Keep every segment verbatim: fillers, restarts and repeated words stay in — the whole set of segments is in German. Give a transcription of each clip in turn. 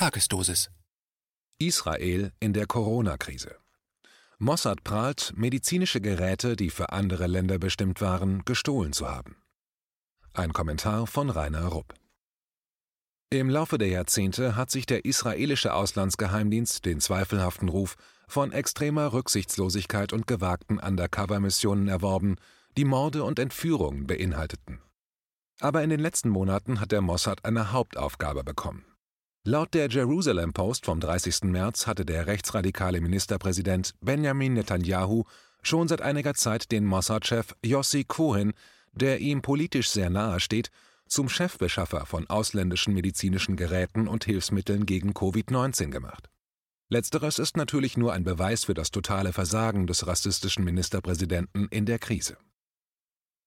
Tagesdosis. Israel in der Corona-Krise. Mossad prahlt, medizinische Geräte, die für andere Länder bestimmt waren, gestohlen zu haben. Ein Kommentar von Rainer Rupp. Im Laufe der Jahrzehnte hat sich der israelische Auslandsgeheimdienst den zweifelhaften Ruf von extremer Rücksichtslosigkeit und gewagten Undercover-Missionen erworben, die Morde und Entführungen beinhalteten. Aber in den letzten Monaten hat der Mossad eine Hauptaufgabe bekommen. Laut der Jerusalem Post vom dreißigsten März hatte der rechtsradikale Ministerpräsident Benjamin Netanyahu schon seit einiger Zeit den Mossad-Chef Yossi Cohen, der ihm politisch sehr nahe steht, zum Chefbeschaffer von ausländischen medizinischen Geräten und Hilfsmitteln gegen Covid neunzehn gemacht. Letzteres ist natürlich nur ein Beweis für das totale Versagen des rassistischen Ministerpräsidenten in der Krise.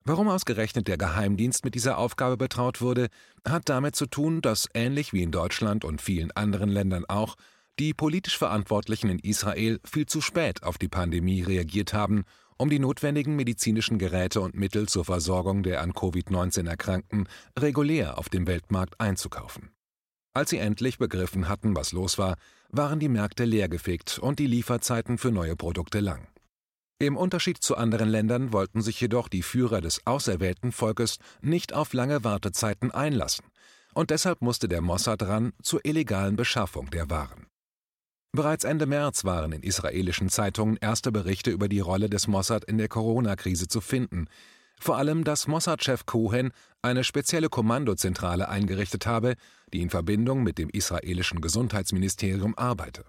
Warum ausgerechnet der Geheimdienst mit dieser Aufgabe betraut wurde, hat damit zu tun, dass ähnlich wie in Deutschland und vielen anderen Ländern auch die politisch Verantwortlichen in Israel viel zu spät auf die Pandemie reagiert haben, um die notwendigen medizinischen Geräte und Mittel zur Versorgung der an Covid neunzehn Erkrankten regulär auf dem Weltmarkt einzukaufen. Als sie endlich begriffen hatten, was los war, waren die Märkte leergefegt und die Lieferzeiten für neue Produkte lang. Im Unterschied zu anderen Ländern wollten sich jedoch die Führer des auserwählten Volkes nicht auf lange Wartezeiten einlassen, und deshalb musste der Mossad ran zur illegalen Beschaffung der Waren. Bereits Ende März waren in israelischen Zeitungen erste Berichte über die Rolle des Mossad in der Corona-Krise zu finden, vor allem, dass Mossad-Chef Cohen eine spezielle Kommandozentrale eingerichtet habe, die in Verbindung mit dem israelischen Gesundheitsministerium arbeite.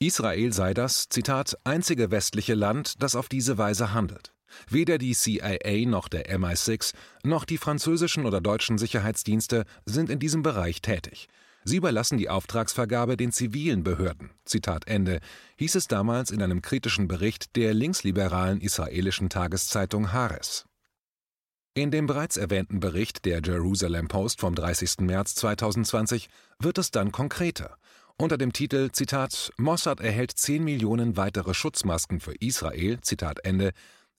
Israel sei das, Zitat, einzige westliche Land, das auf diese Weise handelt. Weder die C I A noch der M I sechs noch die französischen oder deutschen Sicherheitsdienste sind in diesem Bereich tätig. Sie überlassen die Auftragsvergabe den zivilen Behörden, Zitat Ende, hieß es damals in einem kritischen Bericht der linksliberalen israelischen Tageszeitung Haaretz. In dem bereits erwähnten Bericht der Jerusalem Post vom dreißigsten März zweitausendzwanzig wird es dann konkreter. Unter dem Titel, Zitat, Mossad erhält zehn Millionen weitere Schutzmasken für Israel, Zitat Ende,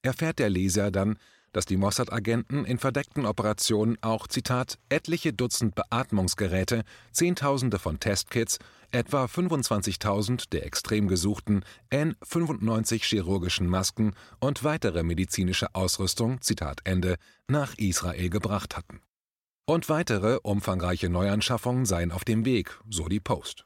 erfährt der Leser dann, dass die Mossad-Agenten in verdeckten Operationen auch, Zitat, etliche Dutzend Beatmungsgeräte, Zehntausende von Testkits, etwa fünfundzwanzigtausend der extrem gesuchten N fünfundneunzig chirurgischen Masken und weitere medizinische Ausrüstung, Zitat Ende, nach Israel gebracht hatten. Und weitere umfangreiche Neuanschaffungen seien auf dem Weg, so die Post.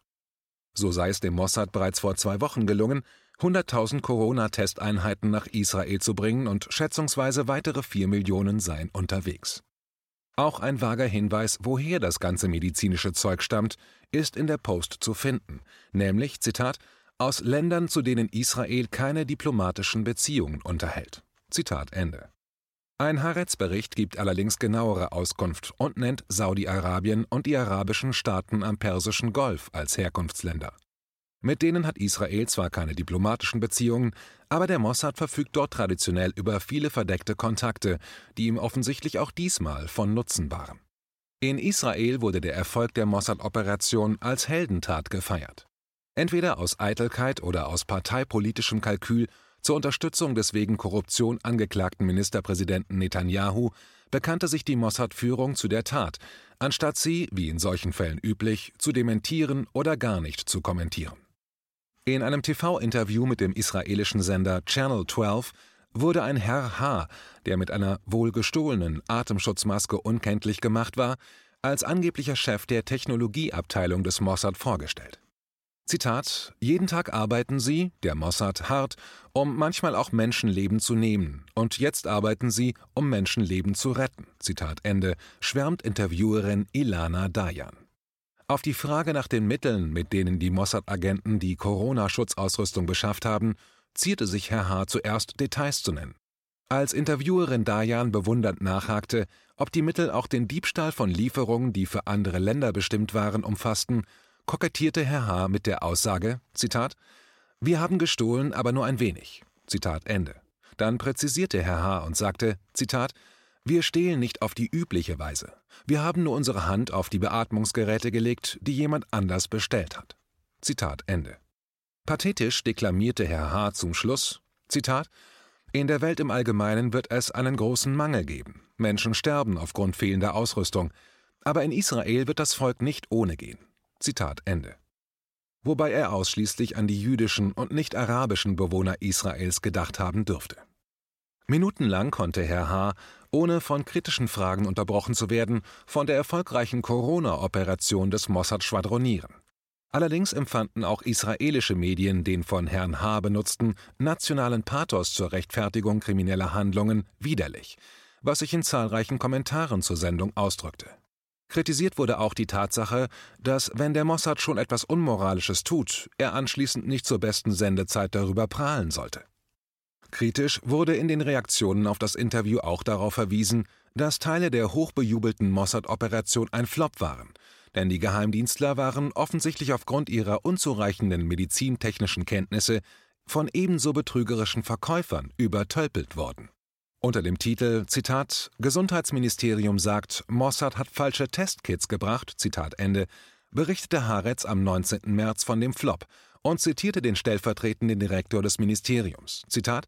So sei es dem Mossad bereits vor zwei Wochen gelungen, hunderttausend Corona-Testeinheiten nach Israel zu bringen und schätzungsweise weitere vier Millionen seien unterwegs. Auch ein vager Hinweis, woher das ganze medizinische Zeug stammt, ist in der Post zu finden, nämlich, Zitat, aus Ländern, zu denen Israel keine diplomatischen Beziehungen unterhält. Zitat Ende. Ein Haaretz-Bericht gibt allerdings genauere Auskunft und nennt Saudi-Arabien und die arabischen Staaten am Persischen Golf als Herkunftsländer. Mit denen hat Israel zwar keine diplomatischen Beziehungen, aber der Mossad verfügt dort traditionell über viele verdeckte Kontakte, die ihm offensichtlich auch diesmal von Nutzen waren. In Israel wurde der Erfolg der Mossad-Operation als Heldentat gefeiert. Entweder aus Eitelkeit oder aus parteipolitischem Kalkül zur Unterstützung des wegen Korruption angeklagten Ministerpräsidenten Netanyahu bekannte sich die Mossad-Führung zu der Tat, anstatt sie, wie in solchen Fällen üblich, zu dementieren oder gar nicht zu kommentieren. In einem T V-Interview mit dem israelischen Sender Channel zwölf wurde ein Herr H., der mit einer wohl gestohlenen Atemschutzmaske unkenntlich gemacht war, als angeblicher Chef der Technologieabteilung des Mossad vorgestellt. Zitat, jeden Tag arbeiten sie, der Mossad, hart, um manchmal auch Menschenleben zu nehmen. Und jetzt arbeiten sie, um Menschenleben zu retten. Zitat Ende, schwärmt Interviewerin Ilana Dayan. Auf die Frage nach den Mitteln, mit denen die Mossad-Agenten die Corona-Schutzausrüstung beschafft haben, zierte sich Herr H. zuerst, Details zu nennen. Als Interviewerin Dayan bewundernd nachhakte, ob die Mittel auch den Diebstahl von Lieferungen, die für andere Länder bestimmt waren, umfassten, kokettierte Herr H. mit der Aussage, Zitat, wir haben gestohlen, aber nur ein wenig, Zitat Ende. Dann präzisierte Herr H. und sagte, Zitat, wir stehlen nicht auf die übliche Weise. Wir haben nur unsere Hand auf die Beatmungsgeräte gelegt, die jemand anders bestellt hat. Zitat Ende. Pathetisch deklamierte Herr H. zum Schluss, Zitat, in der Welt im Allgemeinen wird es einen großen Mangel geben. Menschen sterben aufgrund fehlender Ausrüstung. Aber in Israel wird das Volk nicht ohne gehen. Zitat Ende. Wobei er ausschließlich an die jüdischen und nicht-arabischen Bewohner Israels gedacht haben dürfte. Minutenlang konnte Herr H., ohne von kritischen Fragen unterbrochen zu werden, von der erfolgreichen Corona-Operation des Mossad schwadronieren. Allerdings empfanden auch israelische Medien den von Herrn H. benutzten nationalen Pathos zur Rechtfertigung krimineller Handlungen widerlich, was sich in zahlreichen Kommentaren zur Sendung ausdrückte. Kritisiert wurde auch die Tatsache, dass, wenn der Mossad schon etwas Unmoralisches tut, er anschließend nicht zur besten Sendezeit darüber prahlen sollte. Kritisch wurde in den Reaktionen auf das Interview auch darauf verwiesen, dass Teile der hochbejubelten Mossad-Operation ein Flop waren, denn die Geheimdienstler waren offensichtlich aufgrund ihrer unzureichenden medizintechnischen Kenntnisse von ebenso betrügerischen Verkäufern übertölpelt worden. Unter dem Titel, Zitat, Gesundheitsministerium sagt, Mossad hat falsche Testkits gebracht, Zitat Ende, berichtete Haaretz am neunzehnten März von dem Flop und zitierte den stellvertretenden Direktor des Ministeriums, Zitat,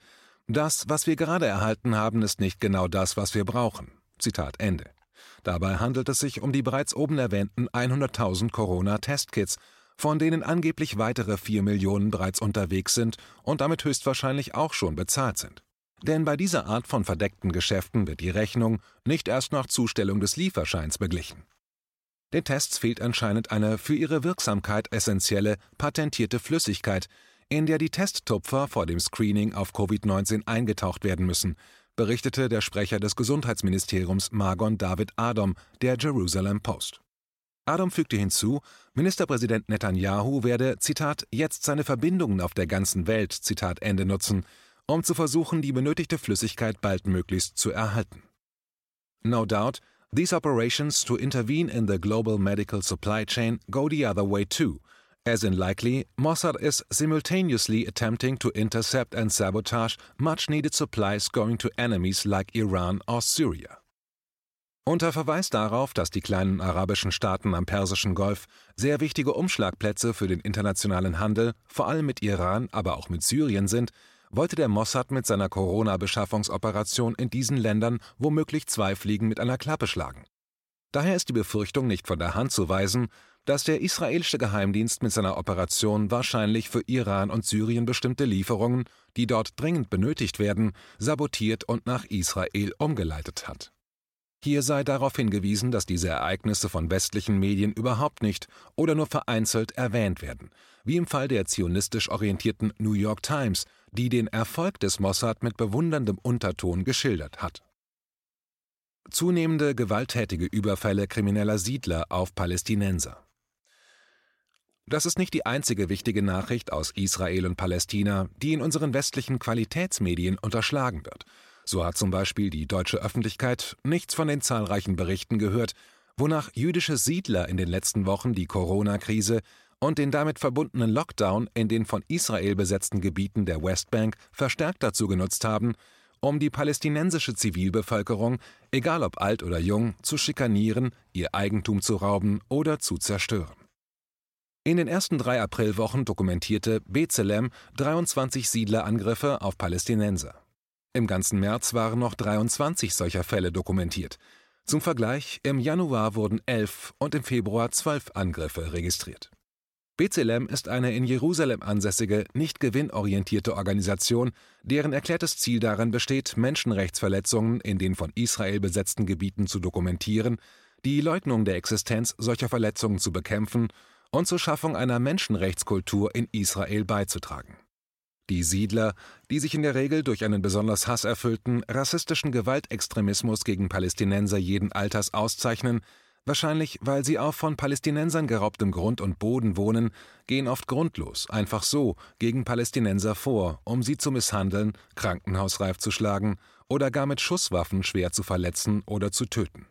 das, was wir gerade erhalten haben, ist nicht genau das, was wir brauchen, Zitat Ende. Dabei handelt es sich um die bereits oben erwähnten hunderttausend Corona-Testkits, von denen angeblich weitere vier Millionen bereits unterwegs sind und damit höchstwahrscheinlich auch schon bezahlt sind. Denn bei dieser Art von verdeckten Geschäften wird die Rechnung nicht erst nach Zustellung des Lieferscheins beglichen. Den Tests fehlt anscheinend eine für ihre Wirksamkeit essentielle, patentierte Flüssigkeit, in der die Testtupfer vor dem Screening auf Covid neunzehn eingetaucht werden müssen, berichtete der Sprecher des Gesundheitsministeriums Margon David Adom der Jerusalem Post. Adom fügte hinzu, Ministerpräsident Netanyahu werde, Zitat, jetzt seine Verbindungen auf der ganzen Welt, Zitat Ende, nutzen, um zu versuchen, die benötigte Flüssigkeit baldmöglichst zu erhalten. No doubt, these operations to intervene in the global medical supply chain go the other way too, as in likely, Mossad is simultaneously attempting to intercept and sabotage much-needed supplies going to enemies like Iran or Syria. Unter Verweis darauf, dass die kleinen arabischen Staaten am Persischen Golf sehr wichtige Umschlagplätze für den internationalen Handel, vor allem mit Iran, aber auch mit Syrien sind, wollte der Mossad mit seiner Corona-Beschaffungsoperation in diesen Ländern womöglich zwei Fliegen mit einer Klappe schlagen. Daher ist die Befürchtung nicht von der Hand zu weisen, dass der israelische Geheimdienst mit seiner Operation wahrscheinlich für Iran und Syrien bestimmte Lieferungen, die dort dringend benötigt werden, sabotiert und nach Israel umgeleitet hat. Hier sei darauf hingewiesen, dass diese Ereignisse von westlichen Medien überhaupt nicht oder nur vereinzelt erwähnt werden, wie im Fall der zionistisch orientierten New York Times, die den Erfolg des Mossad mit bewunderndem Unterton geschildert hat. Zunehmende gewalttätige Überfälle krimineller Siedler auf Palästinenser. Das ist nicht die einzige wichtige Nachricht aus Israel und Palästina, die in unseren westlichen Qualitätsmedien unterschlagen wird. So hat zum Beispiel die deutsche Öffentlichkeit nichts von den zahlreichen Berichten gehört, wonach jüdische Siedler in den letzten Wochen die Corona-Krise und den damit verbundenen Lockdown in den von Israel besetzten Gebieten der Westbank verstärkt dazu genutzt haben, um die palästinensische Zivilbevölkerung, egal ob alt oder jung, zu schikanieren, ihr Eigentum zu rauben oder zu zerstören. In den ersten drei Aprilwochen dokumentierte B'Tselem dreiundzwanzig Siedlerangriffe auf Palästinenser. Im ganzen März waren noch dreiundzwanzig solcher Fälle dokumentiert. Zum Vergleich, im Januar wurden elf und im Februar zwölf Angriffe registriert. B'Tselem ist eine in Jerusalem ansässige, nicht gewinnorientierte Organisation, deren erklärtes Ziel darin besteht, Menschenrechtsverletzungen in den von Israel besetzten Gebieten zu dokumentieren, die Leugnung der Existenz solcher Verletzungen zu bekämpfen und zur Schaffung einer Menschenrechtskultur in Israel beizutragen. Die Siedler, die sich in der Regel durch einen besonders hasserfüllten, rassistischen Gewaltextremismus gegen Palästinenser jeden Alters auszeichnen, wahrscheinlich weil sie auf von Palästinensern geraubtem Grund und Boden wohnen, gehen oft grundlos, einfach so, gegen Palästinenser vor, um sie zu misshandeln, krankenhausreif zu schlagen oder gar mit Schusswaffen schwer zu verletzen oder zu töten.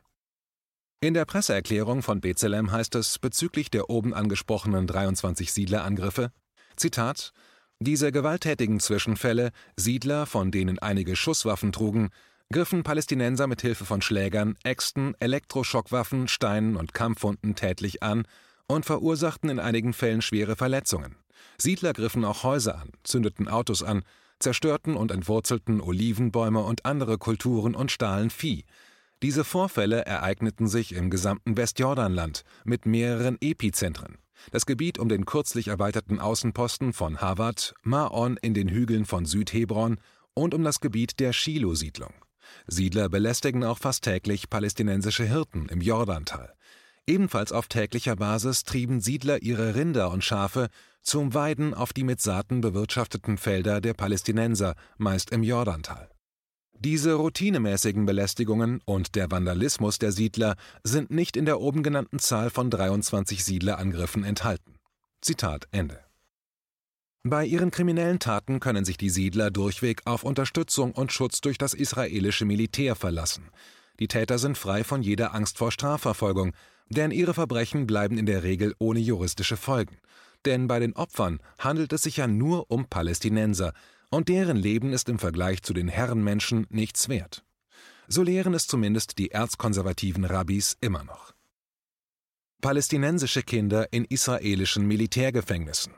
In der Presseerklärung von B'Tselem heißt es bezüglich der oben angesprochenen dreiundzwanzig Siedlerangriffe, Zitat, diese gewalttätigen Zwischenfälle, Siedler, von denen einige Schusswaffen trugen, griffen Palästinenser mit Hilfe von Schlägern, Äxten, Elektroschockwaffen, Steinen und Kampfhunden tätlich an und verursachten in einigen Fällen schwere Verletzungen. Siedler griffen auch Häuser an, zündeten Autos an, zerstörten und entwurzelten Olivenbäume und andere Kulturen und stahlen Vieh. Diese Vorfälle ereigneten sich im gesamten Westjordanland mit mehreren Epizentren. das Gebiet um den kürzlich erweiterten Außenposten von Havat Ma'on in den Hügeln von Südhebron und um das Gebiet der Shiloh-Siedlung. Siedler belästigen auch fast täglich palästinensische Hirten im Jordantal. Ebenfalls auf täglicher Basis trieben Siedler ihre Rinder und Schafe zum Weiden auf die mit Saaten bewirtschafteten Felder der Palästinenser, meist im Jordantal. Diese routinemäßigen Belästigungen und der Vandalismus der Siedler sind nicht in der oben genannten Zahl von dreiundzwanzig Siedlerangriffen enthalten. Zitat Ende. Bei ihren kriminellen Taten können sich die Siedler durchweg auf Unterstützung und Schutz durch das israelische Militär verlassen. Die Täter sind frei von jeder Angst vor Strafverfolgung, denn ihre Verbrechen bleiben in der Regel ohne juristische Folgen. Denn bei den Opfern handelt es sich ja nur um Palästinenser, und deren Leben ist im Vergleich zu den Herrenmenschen nichts wert. So lehren es zumindest die erzkonservativen Rabbis immer noch. Palästinensische Kinder in israelischen Militärgefängnissen.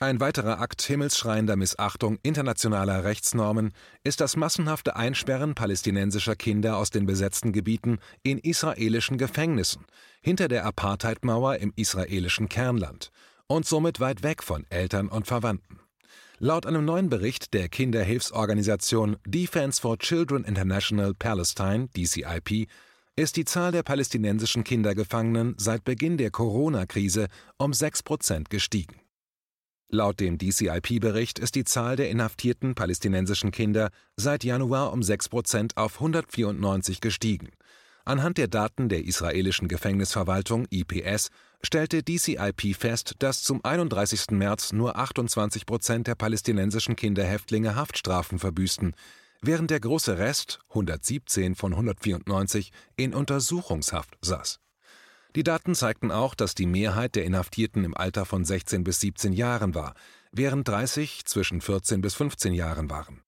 Ein weiterer Akt himmelschreiender Missachtung internationaler Rechtsnormen ist das massenhafte Einsperren palästinensischer Kinder aus den besetzten Gebieten in israelischen Gefängnissen, hinter der Apartheidmauer im israelischen Kernland und somit weit weg von Eltern und Verwandten. Laut einem neuen Bericht der Kinderhilfsorganisation Defense for Children International Palestine, D C I P, ist die Zahl der palästinensischen Kindergefangenen seit Beginn der Corona-Krise um sechs Prozent gestiegen. Laut dem D C I P-Bericht ist die Zahl der inhaftierten palästinensischen Kinder seit Januar um sechs Prozent auf hundertvierundneunzig gestiegen. Anhand der Daten der israelischen Gefängnisverwaltung I P S stellte D C I P fest, dass zum einunddreißigsten März nur achtundzwanzig Prozent der palästinensischen Kinderhäftlinge Haftstrafen verbüßten, während der große Rest, hundertsiebzehn von hundertvierundneunzig, in Untersuchungshaft saß. Die Daten zeigten auch, dass die Mehrheit der Inhaftierten im Alter von sechzehn bis siebzehn Jahren war, während dreißig zwischen vierzehn bis fünfzehn Jahren waren.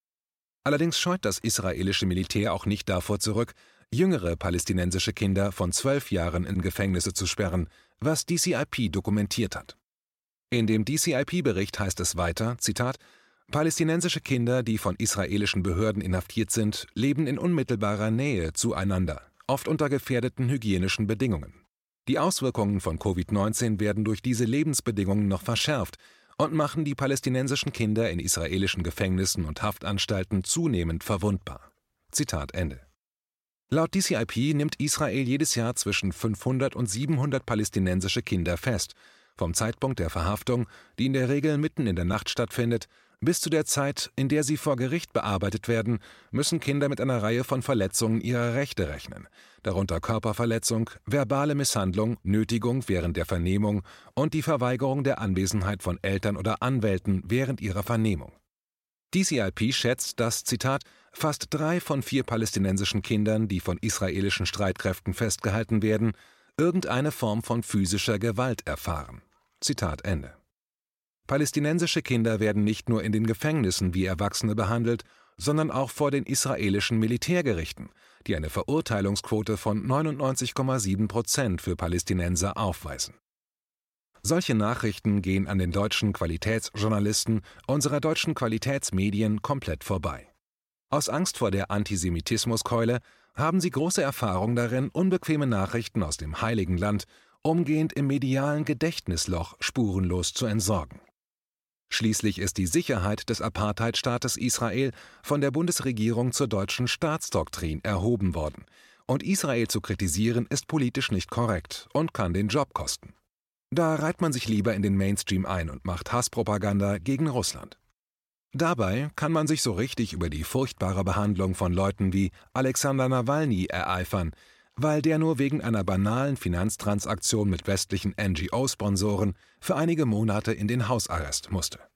Allerdings scheut das israelische Militär auch nicht davor zurück, jüngere palästinensische Kinder von zwölf Jahren in Gefängnisse zu sperren, was D C I P dokumentiert hat. In dem D C I P-Bericht heißt es weiter, Zitat, palästinensische Kinder, die von israelischen Behörden inhaftiert sind, leben in unmittelbarer Nähe zueinander, oft unter gefährdeten hygienischen Bedingungen. Die Auswirkungen von Covid neunzehn werden durch diese Lebensbedingungen noch verschärft und machen die palästinensischen Kinder in israelischen Gefängnissen und Haftanstalten zunehmend verwundbar. Zitat Ende. Laut D C I P nimmt Israel jedes Jahr zwischen fünfhundert und siebenhundert palästinensische Kinder fest, vom Zeitpunkt der Verhaftung, die in der Regel mitten in der Nacht stattfindet, bis zu der Zeit, in der sie vor Gericht bearbeitet werden, müssen Kinder mit einer Reihe von Verletzungen ihrer Rechte rechnen, darunter Körperverletzung, verbale Misshandlung, Nötigung während der Vernehmung und die Verweigerung der Anwesenheit von Eltern oder Anwälten während ihrer Vernehmung. D C I P schätzt, dass, Zitat, fast drei von vier palästinensischen Kindern, die von israelischen Streitkräften festgehalten werden, irgendeine Form von physischer Gewalt erfahren. Zitat Ende. Palästinensische Kinder werden nicht nur in den Gefängnissen wie Erwachsene behandelt, sondern auch vor den israelischen Militärgerichten, die eine Verurteilungsquote von neunundneunzig Komma sieben Prozent für Palästinenser aufweisen. Solche Nachrichten gehen an den deutschen Qualitätsjournalisten unserer deutschen Qualitätsmedien komplett vorbei. Aus Angst vor der Antisemitismuskeule haben sie große Erfahrung darin, unbequeme Nachrichten aus dem Heiligen Land umgehend im medialen Gedächtnisloch spurenlos zu entsorgen. Schließlich ist die Sicherheit des Apartheidstaates Israel von der Bundesregierung zur deutschen Staatsdoktrin erhoben worden, und Israel zu kritisieren ist politisch nicht korrekt und kann den Job kosten. Da reiht man sich lieber in den Mainstream ein und macht Hasspropaganda gegen Russland. Dabei kann man sich so richtig über die furchtbare Behandlung von Leuten wie Alexander Nawalny ereifern, weil der nur wegen einer banalen Finanztransaktion mit westlichen N G O-Sponsoren für einige Monate in den Hausarrest musste.